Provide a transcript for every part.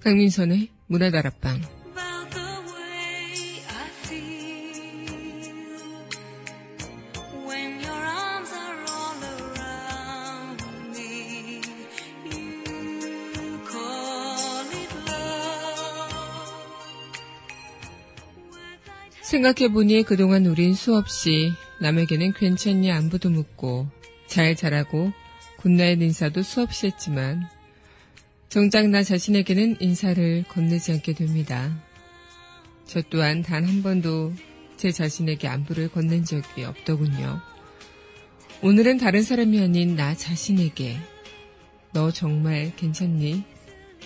강민선의 문화다락방. 생각해보니 그동안 우린 수없이 남에게는 괜찮냐 안부도 묻고 잘 자라고 굿나잇 인사도 수없이 했지만 정작 나 자신에게는 인사를 건네지 않게 됩니다. 저 또한 단 한 번도 제 자신에게 안부를 건넨 적이 없더군요. 오늘은 다른 사람이 아닌 나 자신에게 너 정말 괜찮니?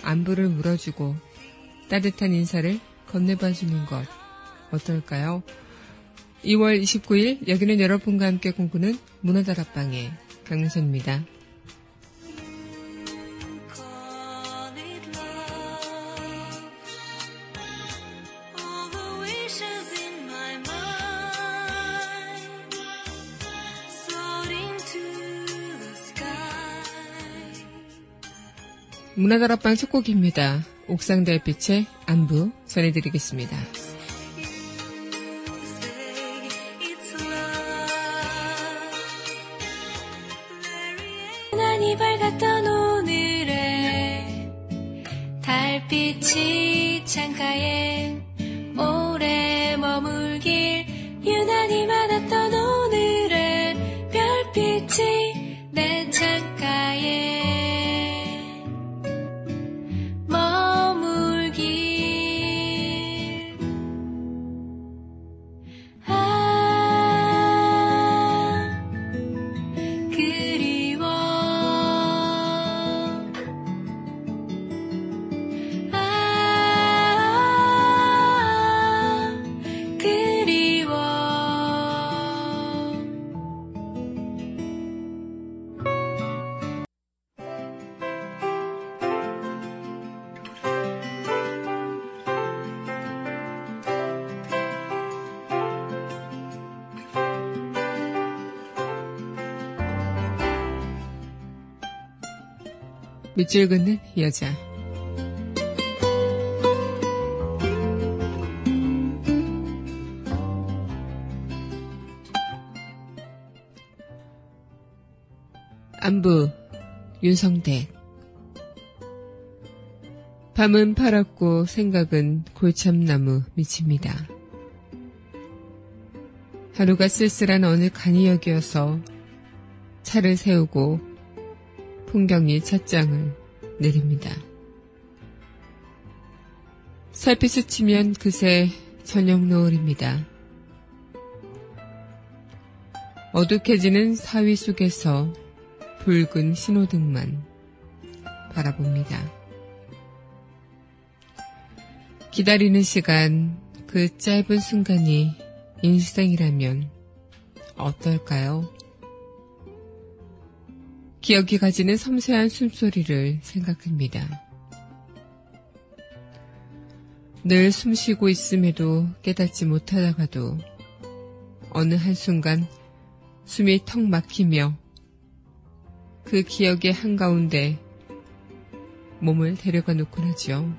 안부를 물어주고 따뜻한 인사를 건네봐주는 것 어떨까요? 2월 29일 여기는 여러분과 함께 꿈꾸는 문화다락방의 강민선입니다. 문화다락방 첫 곡입니다. 옥상달빛의 안부 전해드리겠습니다. 난이 밝았던 오늘의 달빛이 창가에 오래 머물길 유난히 많았던 오늘의 별빛이 내 창가에 밑줄 긋는 여자. 안부 윤성택. 밤은 파랗고 생각은 골참나무 밑입니다. 하루가 쓸쓸한 어느 간이역이어서 차를 세우고 풍경이 찻장을 내립니다. 살피 스치면 그새 저녁 노을입니다. 어둑해지는 사위 속에서 붉은 신호등만 바라봅니다. 기다리는 시간, 그 짧은 순간이 인생이라면 어떨까요? 기억이 가지는 섬세한 숨소리를 생각합니다. 늘 숨쉬고 있음에도 깨닫지 못하다가도 어느 한순간 숨이 턱 막히며 그 기억의 한가운데 몸을 데려가 놓곤 하죠.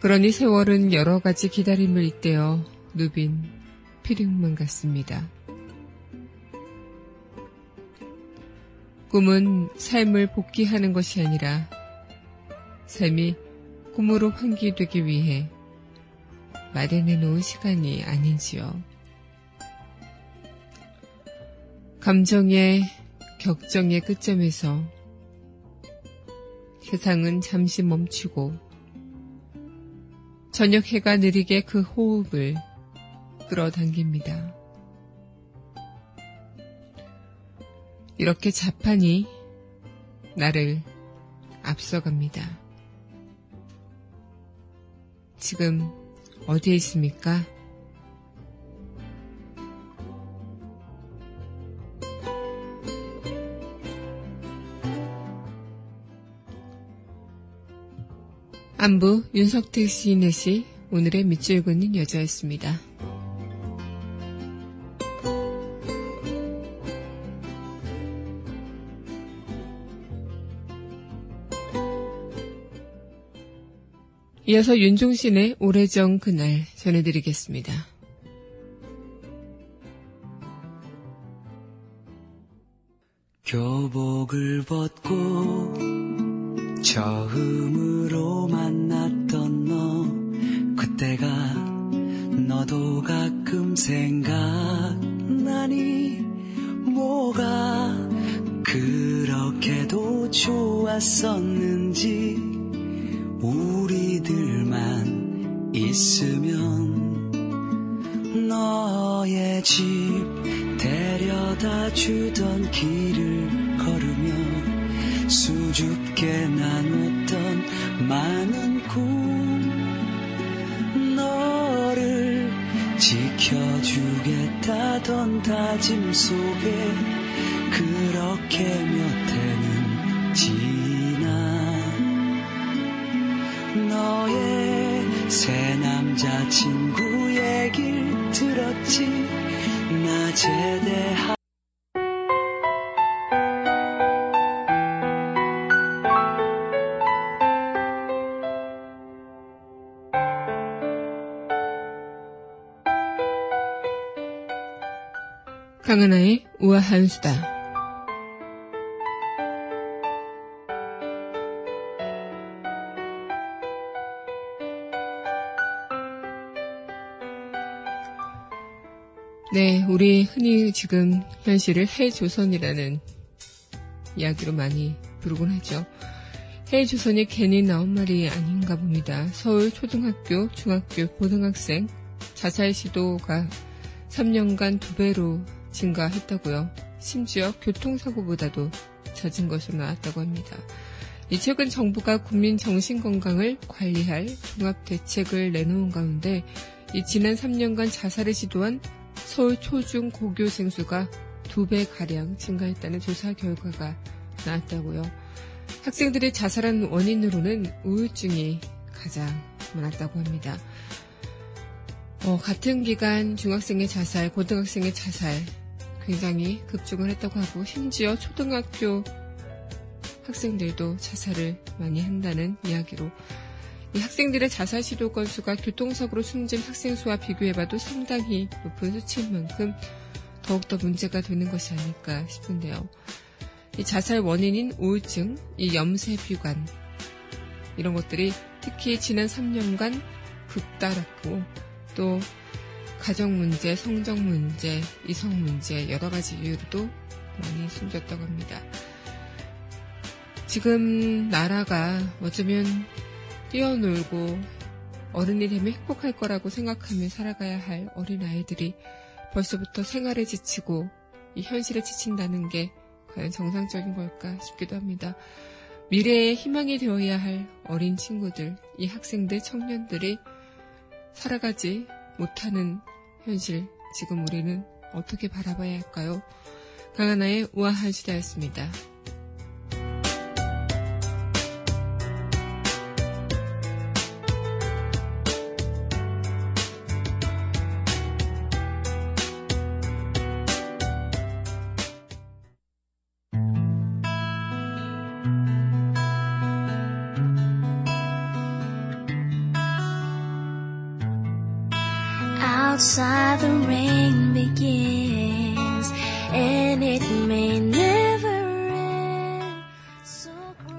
그러니 세월은 여러 가지 기다림을 잇대어 누빈 피링만 같습니다. 꿈은 삶을 복귀하는 것이 아니라 삶이 꿈으로 환기되기 위해 마련해 놓은 시간이 아닌지요. 감정의 격정의 끝점에서 세상은 잠시 멈추고 저녁 해가 느리게 그 호흡을 끌어당깁니다. 이렇게 자판이 나를 앞서갑니다. 지금 어디에 있습니까? 안부 윤석택 시인의 시 오늘의 밑줄 긋는 여자였습니다. 이어서 윤종신의 오래전 그날 전해드리겠습니다. 교복을 벗고 처음으로 만났던 너, 그때가 너도 가끔 생각나니 뭐가 그렇게도 좋았었는지. 우리들만 있으면 너의 집 데려다 주던 길을 걸으며 수줍게 나눴던 많은 꿈, 너를 지켜주겠다던 다짐 속에 그렇게 몇 해는 지나 너의 새 남자친구 얘길 들었지. 나 제대하 강은아의 우아한 수다. 네, 우리 흔히 지금 현실을 해조선이라는 이야기로 많이 부르곤 하죠. 해조선이 괜히 나온 말이 아닌가 봅니다. 서울 초등학교, 중학교, 고등학생 자살 시도가 3년간 2배로 증가했다고요. 심지어 교통사고보다도 잦은 것으로 나왔다고 합니다. 이 최근 정부가 국민 정신건강을 관리할 종합대책을 내놓은 가운데 이 지난 3년간 자살을 시도한 서울 초중 고교생 수가 2배가량 증가했다는 조사 결과가 나왔다고요. 학생들이 자살한 원인으로는 우울증이 가장 많았다고 합니다. 같은 기간 중학생의 자살, 고등학생의 자살 굉장히 급증을 했다고 하고, 심지어 초등학교 학생들도 자살을 많이 한다는 이야기로 이 학생들의 자살 시도 건수가 교통사고로 숨진 학생 수와 비교해봐도 상당히 높은 수치인 만큼 더욱더 문제가 되는 것이 아닐까 싶은데요. 이 자살 원인인 우울증, 이 염세비관 이런 것들이 특히 지난 3년간 급달았고, 또 가정 문제, 성적 문제, 이성 문제 여러 가지 이유로도 많이 숨졌다고 합니다. 지금 나라가 어쩌면 뛰어놀고 어른이 되면 행복할 거라고 생각하며 살아가야 할 어린아이들이 벌써부터 생활에 지치고 이 현실에 지친다는 게 과연 정상적인 걸까 싶기도 합니다. 미래의 희망이 되어야 할 어린 친구들, 이 학생들, 청년들이 살아가지 못하는 현실, 지금 우리는 어떻게 바라봐야 할까요? 강하나의 우아한 시대였습니다. Outside the rain begins and it may never end. So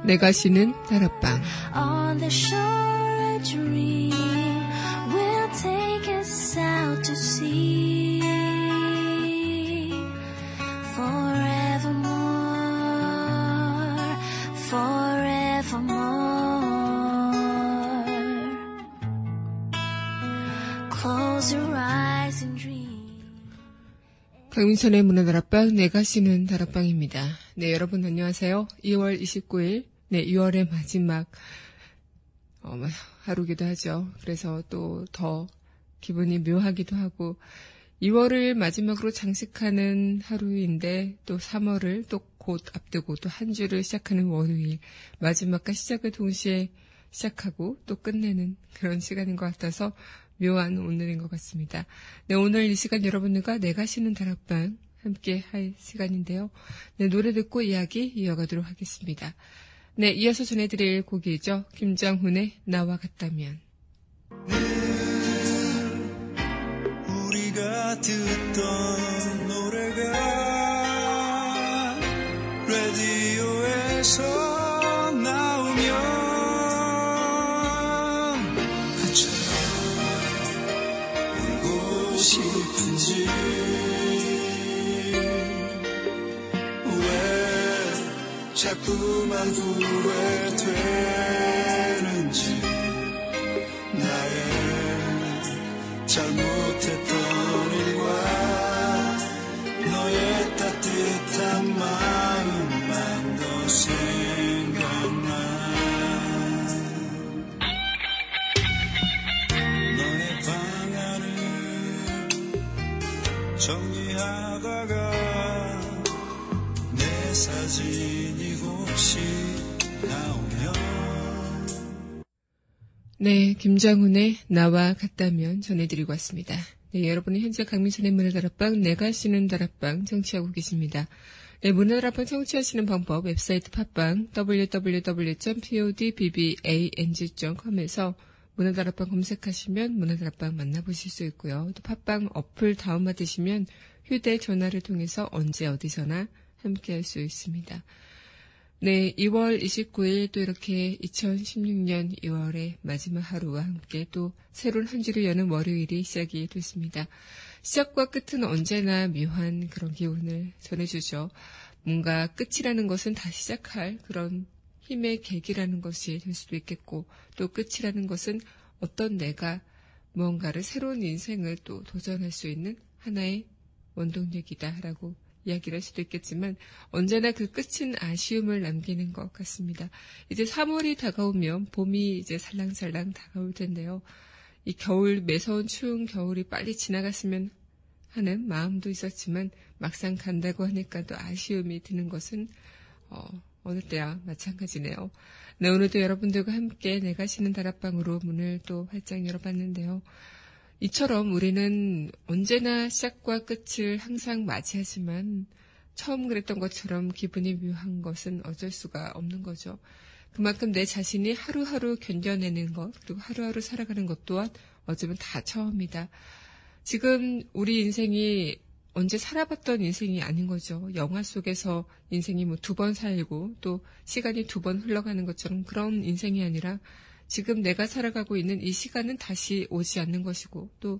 내가 쉬는 다락방. On the shore a dream will take us out to sea forevermore, forevermore. 강민선의 문화다락방, 내가 쉬는 다락방입니다. 네, 여러분 안녕하세요. 2월 29일, 네, 2월의 마지막 하루기도 하죠. 그래서 또 더 기분이 묘하기도 하고, 2월을 마지막으로 장식하는 하루인데 또 3월을 또 곧 앞두고 또 한 주를 시작하는 월요일, 마지막과 시작을 동시에 시작하고 또 끝내는 그런 시간인 것 같아서 묘한 오늘인 것 같습니다. 네, 오늘 이 시간 여러분들과 내가 쉬는 다락방 함께 할 시간인데요. 네, 노래 듣고 이야기 이어가도록 하겠습니다. 네, 이어서 전해드릴 곡이죠. 김장훈의 나와 같다면. 우리가 듣던 노래가 라디오에서 나오면 그처럼 울고 싶은지 자꾸만 후회되는지 나의 잘못했던 일과 너의 따뜻한 마음만 더 생각나. 너의 방안을 정리하다가 내 사진 네, 김장훈의 나와 같다면 전해드리고 왔습니다. 네, 여러분은 현재 강민선의 문화다락방, 내가 쉬는 다락방 청취하고 계십니다. 네, 문화다락방 청취하시는 방법, 웹사이트 팟빵 www.podbbang.com에서 문화다락방 검색하시면 문화다락방 만나보실 수 있고요. 또 팟빵 어플 다운받으시면 휴대전화를 통해서 언제 어디서나 함께할 수 있습니다. 네, 2월 29일 또 이렇게 2016년 2월의 마지막 하루와 함께 또 새로운 한 주를 여는 월요일이 시작이 됐습니다. 시작과 끝은 언제나 묘한 그런 기운을 전해주죠. 뭔가 끝이라는 것은 다시 시작할 그런 힘의 계기라는 것이 될 수도 있겠고, 또 끝이라는 것은 어떤 내가 뭔가를 새로운 인생을 또 도전할 수 있는 하나의 원동력이다라고 이야기를 할 수도 있겠지만 언제나 그 끝은 아쉬움을 남기는 것 같습니다. 이제 3월이 다가오면 봄이 이제 살랑살랑 다가올 텐데요. 이 겨울, 매서운 추운 겨울이 빨리 지나갔으면 하는 마음도 있었지만 막상 간다고 하니까 또 아쉬움이 드는 것은 어느 때야 마찬가지네요. 네, 오늘도 여러분들과 함께 내가 쉬는 다락방으로 문을 또 활짝 열어봤는데요. 이처럼 우리는 언제나 시작과 끝을 항상 맞이하지만 처음 그랬던 것처럼 기분이 묘한 것은 어쩔 수가 없는 거죠. 그만큼 내 자신이 하루하루 견뎌내는 것, 그리고 하루하루 살아가는 것 또한 어쩌면 다 처음이다. 지금 우리 인생이 언제 살아봤던 인생이 아닌 거죠. 영화 속에서 인생이 뭐 2번 살고 또 시간이 2번 흘러가는 것처럼 그런 인생이 아니라 지금 내가 살아가고 있는 이 시간은 다시 오지 않는 것이고 또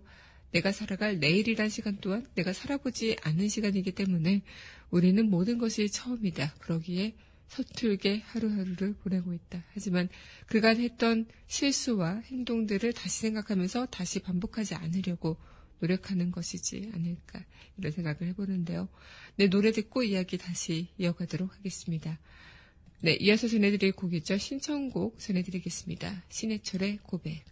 내가 살아갈 내일이란 시간 또한 내가 살아보지 않은 시간이기 때문에 우리는 모든 것이 처음이다. 그러기에 서툴게 하루하루를 보내고 있다. 하지만 그간 했던 실수와 행동들을 다시 생각하면서 다시 반복하지 않으려고 노력하는 것이지 않을까 이런 생각을 해보는데요. 네, 노래 듣고 이야기 다시 이어가도록 하겠습니다. 네, 이어서 전해드릴 곡이죠. 신청곡 전해드리겠습니다. 신해철의 고백.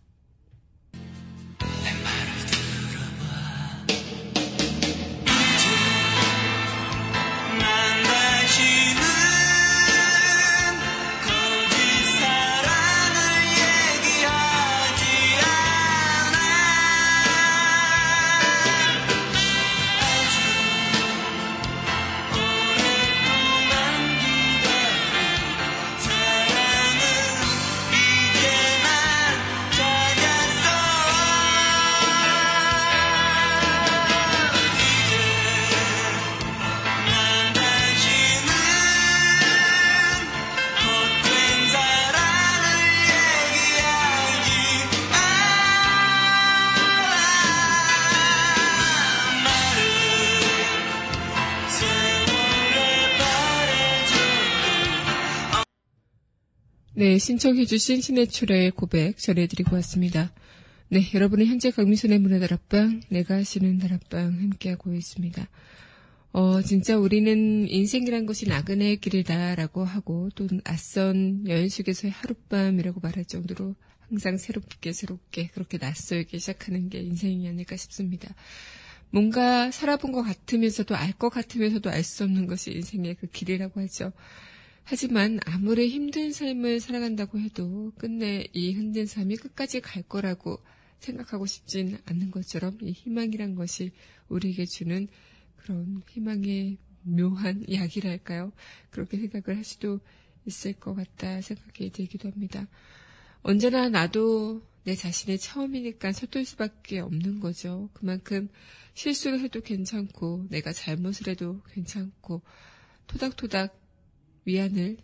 네, 신청해주신 신해철의 고백 전해드리고 왔습니다. 네, 여러분은 현재 강민선의 문화다락방, 내가 쉬는 다락방 함께하고 있습니다. 진짜 우리는 인생이란 것이 나그네의 길이다라고 하고 또 낯선 여인숙에서의 하룻밤이라고 말할 정도로 항상 새롭게 그렇게 낯설게 시작하는 게 인생이 아닐까 싶습니다. 뭔가 살아본 것 같으면서도 알 것 같으면서도 알 수 없는 것이 인생의 그 길이라고 하죠. 하지만 아무리 힘든 삶을 살아간다고 해도 끝내 이 힘든 삶이 끝까지 갈 거라고 생각하고 싶진 않는 것처럼 이 희망이란 것이 우리에게 주는 그런 희망의 묘한 약이랄까요? 그렇게 생각을 할 수도 있을 것 같다 생각이 들기도 합니다. 언제나 나도 내 자신의 처음이니까 서툴 수밖에 없는 거죠. 그만큼 실수를 해도 괜찮고 내가 잘못을 해도 괜찮고 토닥토닥 위안을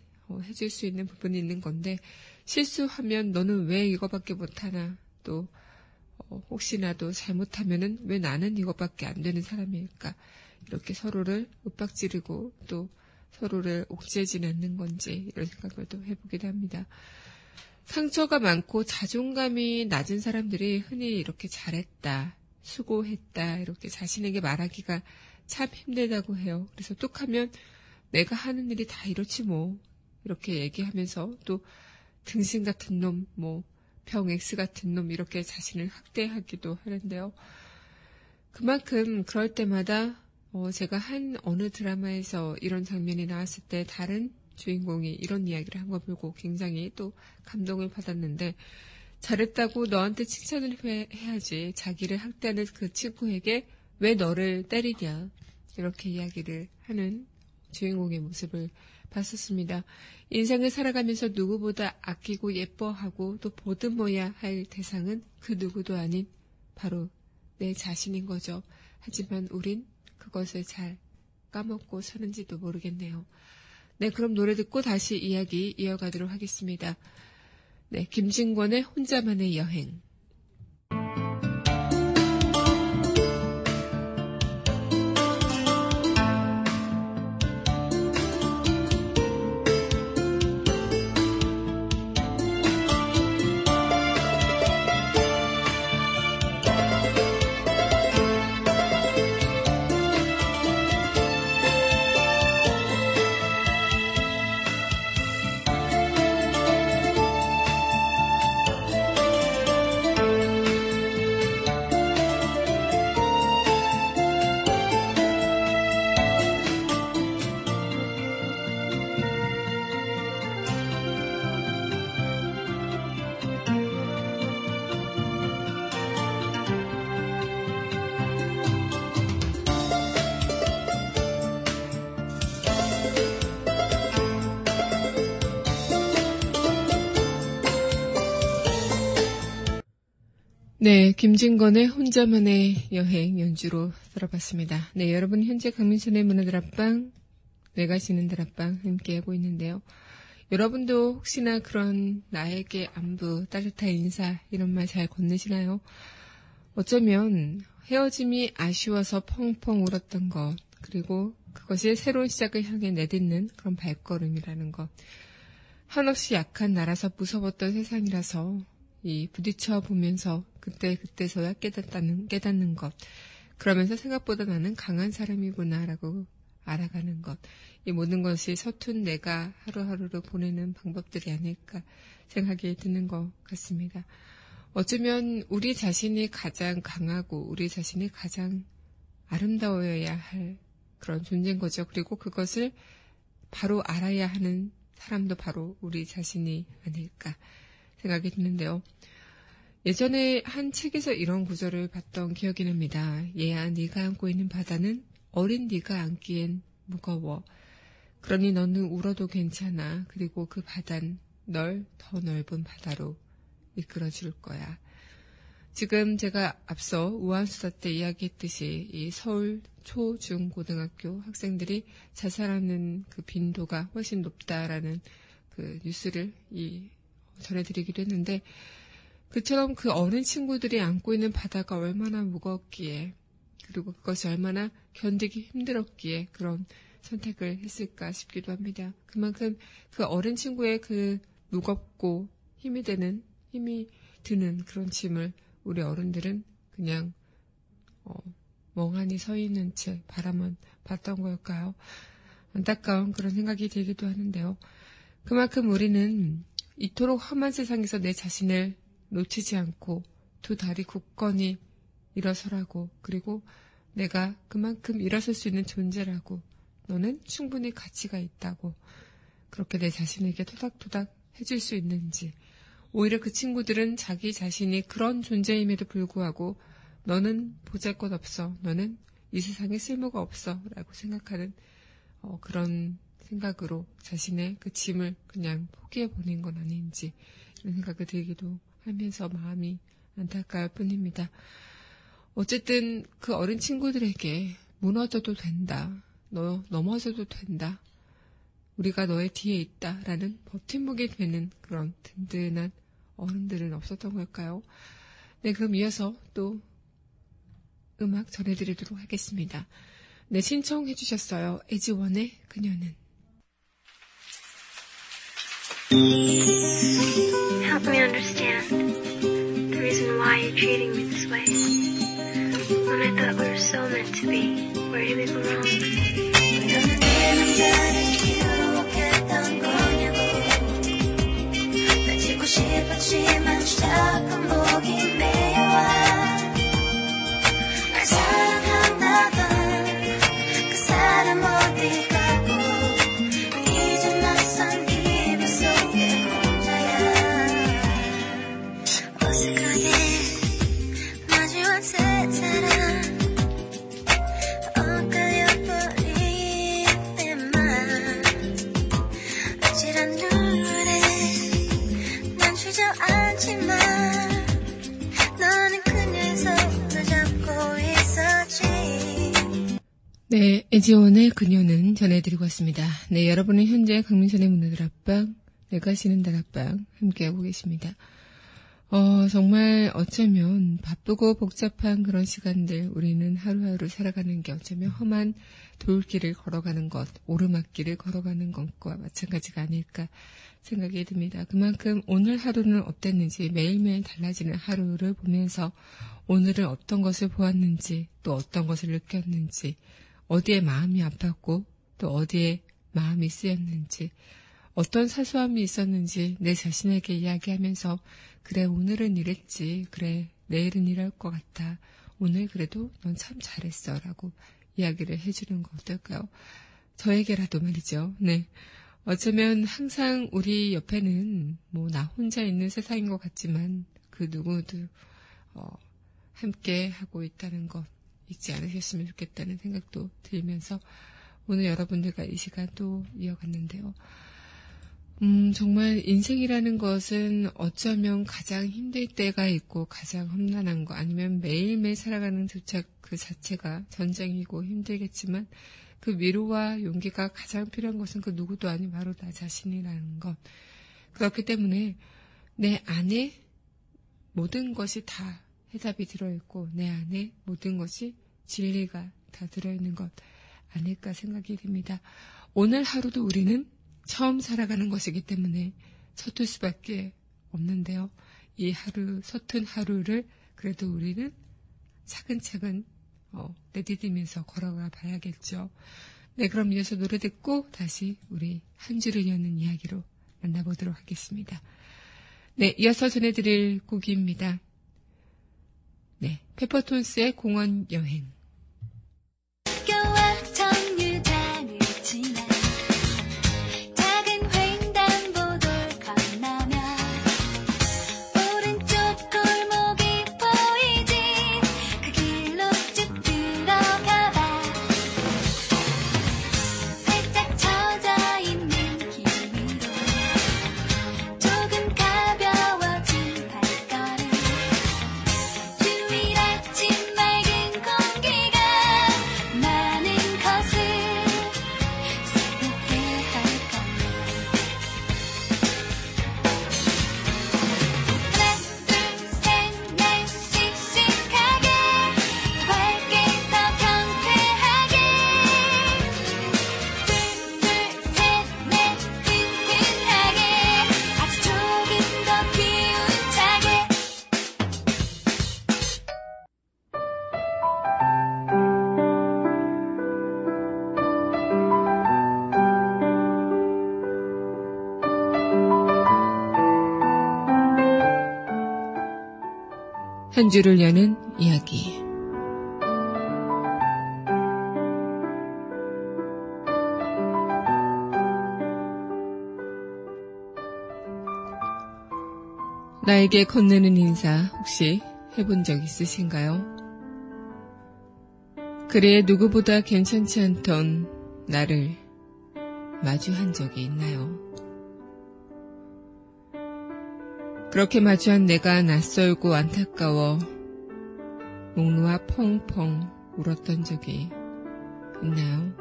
해줄 수 있는 부분이 있는 건데, 실수하면 너는 왜 이거밖에 못하나, 또 혹시나도 잘못하면은 왜 나는 이거밖에 안 되는 사람일까, 이렇게 서로를 윽박지르고 또 서로를 옥죄지 않는 건지 이런 생각을 또 해보기도 합니다. 상처가 많고 자존감이 낮은 사람들이 흔히 이렇게 잘했다, 수고했다 이렇게 자신에게 말하기가 참 힘들다고 해요. 그래서 뚝하면 내가 하는 일이 다 이렇지 뭐 이렇게 얘기하면서 또 등신 같은 놈, 뭐 병엑스 같은 놈 이렇게 자신을 학대하기도 하는데요. 그만큼 그럴 때마다 제가 한 어느 드라마에서 이런 장면이 나왔을 때 다른 주인공이 이런 이야기를 한 거 보고 굉장히 또 감동을 받았는데, 잘했다고 너한테 칭찬을 해야지 자기를 학대하는 그 친구에게 왜 너를 때리냐 이렇게 이야기를 하는 주인공의 모습을 봤었습니다. 인생을 살아가면서 누구보다 아끼고 예뻐하고 또 보듬어야 할 대상은 그 누구도 아닌 바로 내 자신인 거죠. 하지만 우린 그것을 잘 까먹고 사는지도 모르겠네요. 네, 그럼 노래 듣고 다시 이야기 이어가도록 하겠습니다. 네, 김진권의 혼자만의 여행. 네, 김진권의 혼자만의 여행 연주로 들어봤습니다. 네, 여러분 현재 강민선의 문화다락방, 내가 쉬는 다락방 함께하고 있는데요. 여러분도 혹시나 그런 나에게 안부, 따뜻한 인사 이런 말 잘 건네시나요? 어쩌면 헤어짐이 아쉬워서 펑펑 울었던 것, 그리고 그것이 새로운 시작을 향해 내딛는 그런 발걸음이라는 것. 한없이 약한 나라서 무서웠던 세상이라서 이 부딪혀 보면서 그때서야 깨닫는 것, 그러면서 생각보다 나는 강한 사람이구나라고 알아가는 것, 이 모든 것이 서툰 내가 하루하루를 보내는 방법들이 아닐까 생각이 드는 것 같습니다. 어쩌면 우리 자신이 가장 강하고 우리 자신이 가장 아름다워야 할 그런 존재인 거죠. 그리고 그것을 바로 알아야 하는 사람도 바로 우리 자신이 아닐까 생각이 드는데요. 예전에 한 책에서 이런 구절을 봤던 기억이 납니다. 얘야, 네가 안고 있는 바다는 어린 네가 안기엔 무거워. 그러니 너는 울어도 괜찮아. 그리고 그 바단 널 더 넓은 바다로 이끌어줄 거야. 지금 제가 앞서 우한수다 때 이야기했듯이 이 서울 초, 중, 고등학교 학생들이 자살하는 그 빈도가 훨씬 높다라는 그 뉴스를 전해드리기도 했는데, 그처럼 그 어린 친구들이 안고 있는 바다가 얼마나 무거웠기에, 그리고 그것이 얼마나 견디기 힘들었기에 그런 선택을 했을까 싶기도 합니다. 그만큼 그 어린 친구의 그 무겁고 힘이 드는 그런 짐을 우리 어른들은 그냥 멍하니 서 있는 채 바라만 봤던 걸까요? 안타까운 그런 생각이 들기도 하는데요. 그만큼 우리는 이토록 험한 세상에서 내 자신을 놓치지 않고 두 다리 굳건히 일어서라고, 그리고 내가 그만큼 일어설 수 있는 존재라고, 너는 충분히 가치가 있다고 그렇게 내 자신에게 토닥토닥 해줄 수 있는지, 오히려 그 친구들은 자기 자신이 그런 존재임에도 불구하고 너는 보잘것없어, 너는 이 세상에 쓸모가 없어 라고 생각하는 그런 생각으로 자신의 그 짐을 그냥 포기해버린 건 아닌지 이런 생각이 들기도 하면서 마음이 안타까울 뿐입니다. 어쨌든 그 어린 친구들에게 무너져도 된다, 너 넘어져도 된다, 우리가 너의 뒤에 있다라는 버팀목이 되는 그런 든든한 어른들은 없었던 걸까요? 네, 그럼 이어서 또 음악 전해드리도록 하겠습니다. 네, 신청해 주셨어요. 이지원의 그녀는. Help me understand the reason why you're treating me this way. When I thought we were so meant to be, where did we go wrong? 네, 이지원의 그녀는 전해드리고 왔습니다. 네, 여러분은 현재 강민선의 문화다락방, 내가 쉬는 다락방 함께하고 계십니다. 정말 어쩌면 바쁘고 복잡한 그런 시간들, 우리는 하루하루 살아가는 게 어쩌면 험한 돌길을 걸어가는 것, 오르막길을 걸어가는 것과 마찬가지가 아닐까 생각이 듭니다. 그만큼 오늘 하루는 어땠는지, 매일매일 달라지는 하루를 보면서 오늘은 어떤 것을 보았는지, 또 어떤 것을 느꼈는지, 어디에 마음이 아팠고 또 어디에 마음이 쓰였는지, 어떤 사소함이 있었는지 내 자신에게 이야기하면서, 그래 오늘은 이랬지, 그래 내일은 이럴 것 같아, 오늘 그래도 넌 참 잘했어 라고 이야기를 해주는 거 어떨까요? 저에게라도 말이죠. 네, 어쩌면 항상 우리 옆에는 뭐 나 혼자 있는 세상인 것 같지만 그 누구도 함께 하고 있다는 것 잊지 않으셨으면 좋겠다는 생각도 들면서 오늘 여러분들과 이 시간 또 이어갔는데요. 정말 인생이라는 것은 어쩌면 가장 힘들 때가 있고 가장 험난한 거, 아니면 매일매일 살아가는 도착 그 자체가 전쟁이고 힘들겠지만 그 위로와 용기가 가장 필요한 것은 그 누구도 아닌 바로 나 자신이라는 것. 그렇기 때문에 내 안에 모든 것이 다 해답이 들어있고 내 안에 모든 것이 진리가 다 들어있는 것 아닐까 생각이 듭니다. 오늘 하루도 우리는 처음 살아가는 것이기 때문에 서툴 수밖에 없는데요. 이 하루, 서툰 하루를 그래도 우리는 차근차근 내디디면서 걸어가 봐야겠죠. 네, 그럼 이어서 노래 듣고 다시 우리 한 줄을 여는 이야기로 만나보도록 하겠습니다. 네, 이어서 전해드릴 곡입니다. 네, 페퍼톤스의 공원 여행. 한 줄을 여는 이야기. 나에게 건네는 인사 혹시 해본 적 있으신가요? 그래 누구보다 괜찮지 않던 나를 마주한 적이 있나요? 그렇게 마주한 내가 낯설고 안타까워 목 놓아 펑펑 울었던 적이 있나요?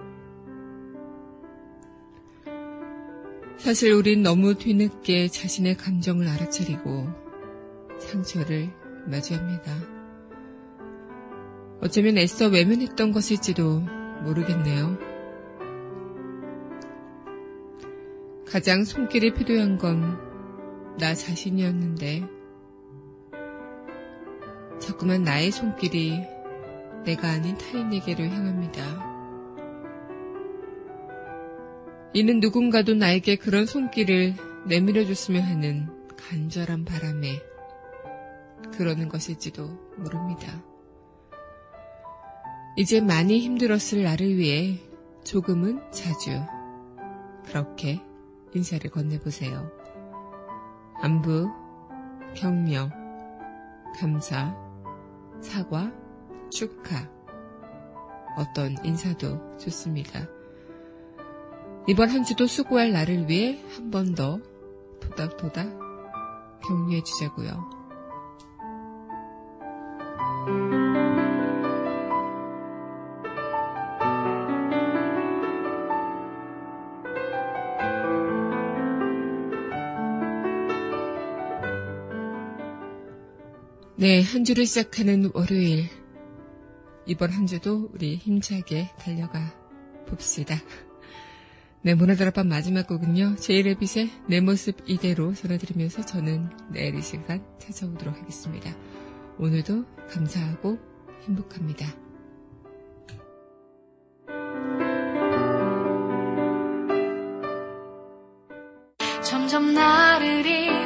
사실 우린 너무 뒤늦게 자신의 감정을 알아차리고 상처를 마주합니다. 어쩌면 애써 외면했던 것일지도 모르겠네요. 가장 손길이 필요한 건 나 자신이었는데 자꾸만 나의 손길이 내가 아닌 타인에게로 향합니다. 이는 누군가도 나에게 그런 손길을 내밀어줬으면 하는 간절한 바람에 그러는 것일지도 모릅니다. 이제 많이 힘들었을 나를 위해 조금은 자주 그렇게 인사를 건네보세요. 안부, 격려, 감사, 사과, 축하, 어떤 인사도 좋습니다. 이번 한 주도 수고할 나를 위해 한 번 더 토닥토닥 격려해 주자고요. 네, 한 주를 시작하는 월요일. 이번 한 주도 우리 힘차게 달려가 봅시다. 네, 문화다락방 마지막 곡은요. 제이레빗의 내 모습 이대로 전해드리면서 저는 내일 이 시간 찾아오도록 하겠습니다. 오늘도 감사하고 행복합니다. 점점 나를